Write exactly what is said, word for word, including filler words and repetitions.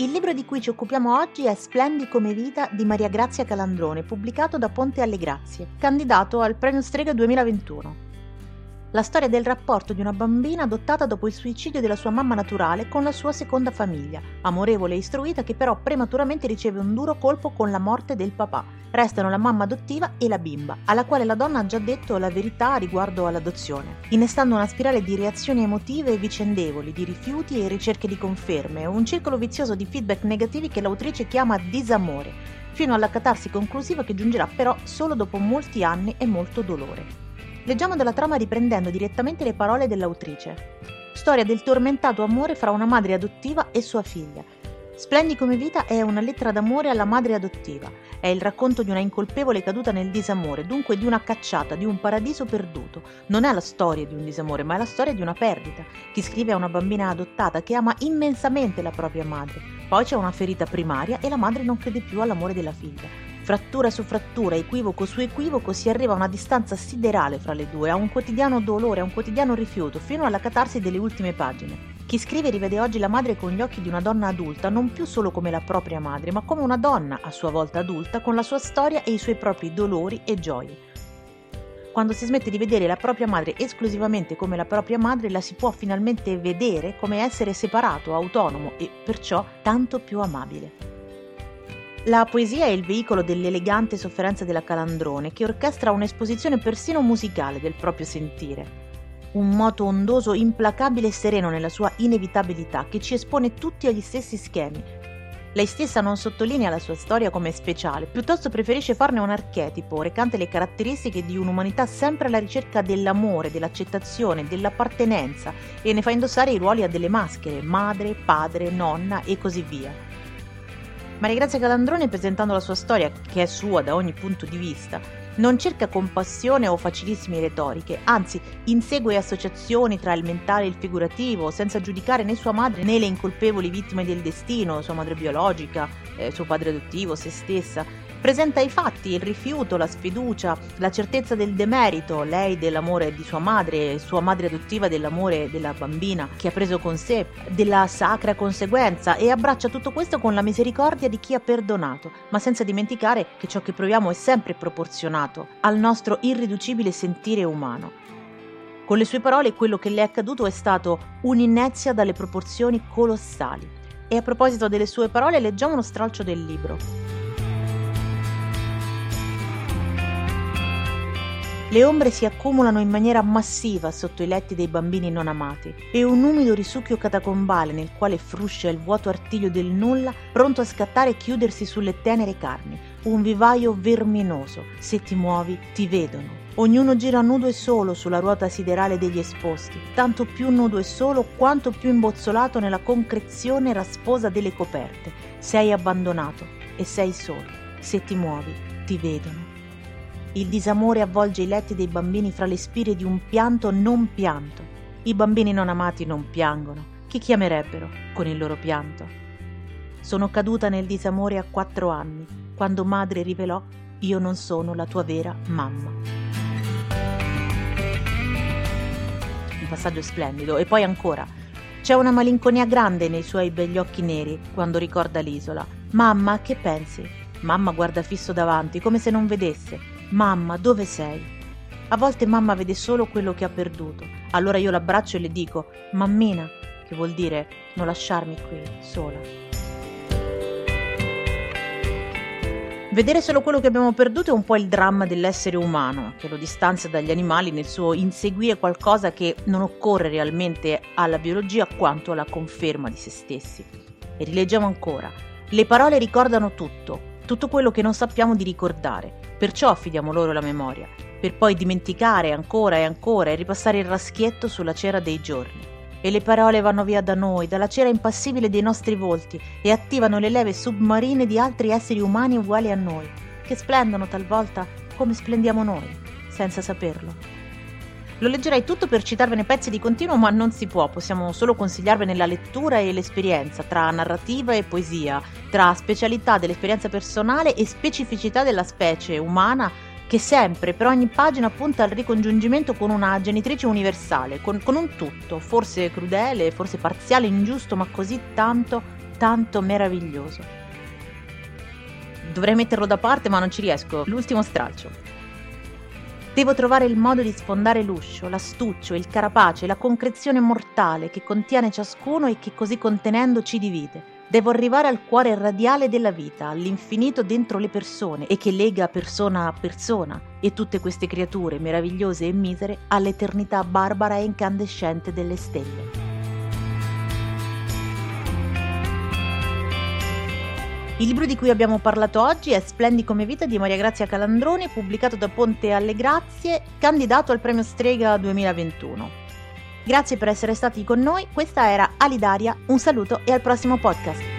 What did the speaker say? Il libro di cui ci occupiamo oggi è Splendi come vita di Maria Grazia Calandrone, pubblicato da Ponte alle Grazie, candidato al Premio Strega duemilaventuno. La storia del rapporto di una bambina adottata dopo il suicidio della sua mamma naturale con la sua seconda famiglia, amorevole e istruita, che però prematuramente riceve un duro colpo con la morte del papà. Restano la mamma adottiva e la bimba, alla quale la donna ha già detto la verità riguardo all'adozione, innestando una spirale di reazioni emotive e vicendevoli, di rifiuti e ricerche di conferme, un circolo vizioso di feedback negativi che l'autrice chiama disamore, fino alla catarsi conclusiva che giungerà però solo dopo molti anni e molto dolore. Leggiamo dalla trama riprendendo direttamente le parole dell'autrice. Storia del tormentato amore fra una madre adottiva e sua figlia. Splendi come vita è una lettera d'amore alla madre adottiva, è il racconto di una incolpevole caduta nel disamore, dunque di una cacciata, di un paradiso perduto. Non è la storia di un disamore, ma è la storia di una perdita. Chi scrive è una bambina adottata che ama immensamente la propria madre, poi c'è una ferita primaria e la madre non crede più all'amore della figlia. Frattura su frattura, equivoco su equivoco, si arriva a una distanza siderale fra le due, a un quotidiano dolore, a un quotidiano rifiuto, fino alla catarsi delle ultime pagine. Chi scrive rivede oggi la madre con gli occhi di una donna adulta, non più solo come la propria madre, ma come una donna, a sua volta adulta, con la sua storia e i suoi propri dolori e gioie. Quando si smette di vedere la propria madre esclusivamente come la propria madre, la si può finalmente vedere come essere separato, autonomo e perciò tanto più amabile. La poesia è il veicolo dell'elegante sofferenza della Calandrone, che orchestra un'esposizione persino musicale del proprio sentire. Un moto ondoso, implacabile e sereno nella sua inevitabilità, che ci espone tutti agli stessi schemi. Lei stessa non sottolinea la sua storia come speciale, piuttosto preferisce farne un archetipo, recante le caratteristiche di un'umanità sempre alla ricerca dell'amore, dell'accettazione, dell'appartenenza, e ne fa indossare i ruoli a delle maschere, madre, padre, nonna e così via. Maria Grazia Calandrone, presentando la sua storia, che è sua da ogni punto di vista, non cerca compassione o facilissime retoriche, anzi insegue associazioni tra il mentale e il figurativo, senza giudicare né sua madre né le incolpevoli vittime del destino, sua madre biologica, eh, suo padre adottivo, se stessa. Presenta i fatti, il rifiuto, la sfiducia, la certezza del demerito, lei dell'amore di sua madre, sua madre adottiva dell'amore della bambina che ha preso con sé, della sacra conseguenza, e abbraccia tutto questo con la misericordia di chi ha perdonato, ma senza dimenticare che ciò che proviamo è sempre proporzionato al nostro irriducibile sentire umano. Con le sue parole, quello che le è accaduto è stato un'inerzia dalle proporzioni colossali. E a proposito delle sue parole, leggiamo uno stralcio del libro. Le ombre si accumulano in maniera massiva sotto i letti dei bambini non amati e un umido risucchio catacombale nel quale fruscia il vuoto artiglio del nulla, pronto a scattare e chiudersi sulle tenere carni, un vivaio verminoso. Se ti muovi, ti vedono. Ognuno gira nudo e solo sulla ruota siderale degli esposti, tanto più nudo e solo quanto più imbozzolato nella concrezione rasposa delle coperte. Sei abbandonato e sei solo. Se ti muovi, ti vedono. Il disamore avvolge i letti dei bambini fra le spire di un pianto non pianto. I bambini non amati non piangono. Chi chiamerebbero con il loro pianto? Sono caduta nel disamore a quattro anni, quando madre rivelò: io non sono la tua vera mamma. Un passaggio splendido. E poi ancora: c'è una malinconia grande nei suoi begli occhi neri quando ricorda l'isola. Mamma, che pensi? Mamma guarda fisso davanti, come se non vedesse. Mamma, dove sei? A volte mamma vede solo quello che ha perduto. Allora io l'abbraccio e le dico: mammina, che vuol dire non lasciarmi qui sola. Vedere solo quello che abbiamo perduto è un po' il dramma dell'essere umano, che lo distanzia dagli animali nel suo inseguire qualcosa che non occorre realmente alla biologia quanto alla conferma di se stessi. E rileggiamo ancora: le parole ricordano tutto, tutto quello che non sappiamo di ricordare. Perciò affidiamo loro la memoria, per poi dimenticare ancora e ancora e ripassare il raschietto sulla cera dei giorni. E le parole vanno via da noi, dalla cera impassibile dei nostri volti, e attivano le leve submarine di altri esseri umani uguali a noi, che splendono talvolta come splendiamo noi, senza saperlo. Lo leggerei tutto per citarvene pezzi di continuo, ma non si può, possiamo solo consigliarvene la lettura e l'esperienza, tra narrativa e poesia, tra specialità dell'esperienza personale e specificità della specie umana, che sempre, per ogni pagina, punta al ricongiungimento con una genitrice universale, con, con un tutto, forse crudele, forse parziale, ingiusto, ma così tanto tanto meraviglioso. Dovrei metterlo da parte, ma non ci riesco. L'ultimo stralcio. Devo trovare il modo di sfondare l'uscio, l'astuccio, il carapace, la concrezione mortale che contiene ciascuno e che così contenendo ci divide. Devo arrivare al cuore radiale della vita, all'infinito dentro le persone e che lega persona a persona e tutte queste creature meravigliose e misere all'eternità barbara e incandescente delle stelle. Il libro di cui abbiamo parlato oggi è Splendi come vita di Maria Grazia Calandrone, pubblicato da Ponte alle Grazie, candidato al Premio Strega duemilaventuno. Grazie per essere stati con noi, questa era Alidaria, un saluto e al prossimo podcast.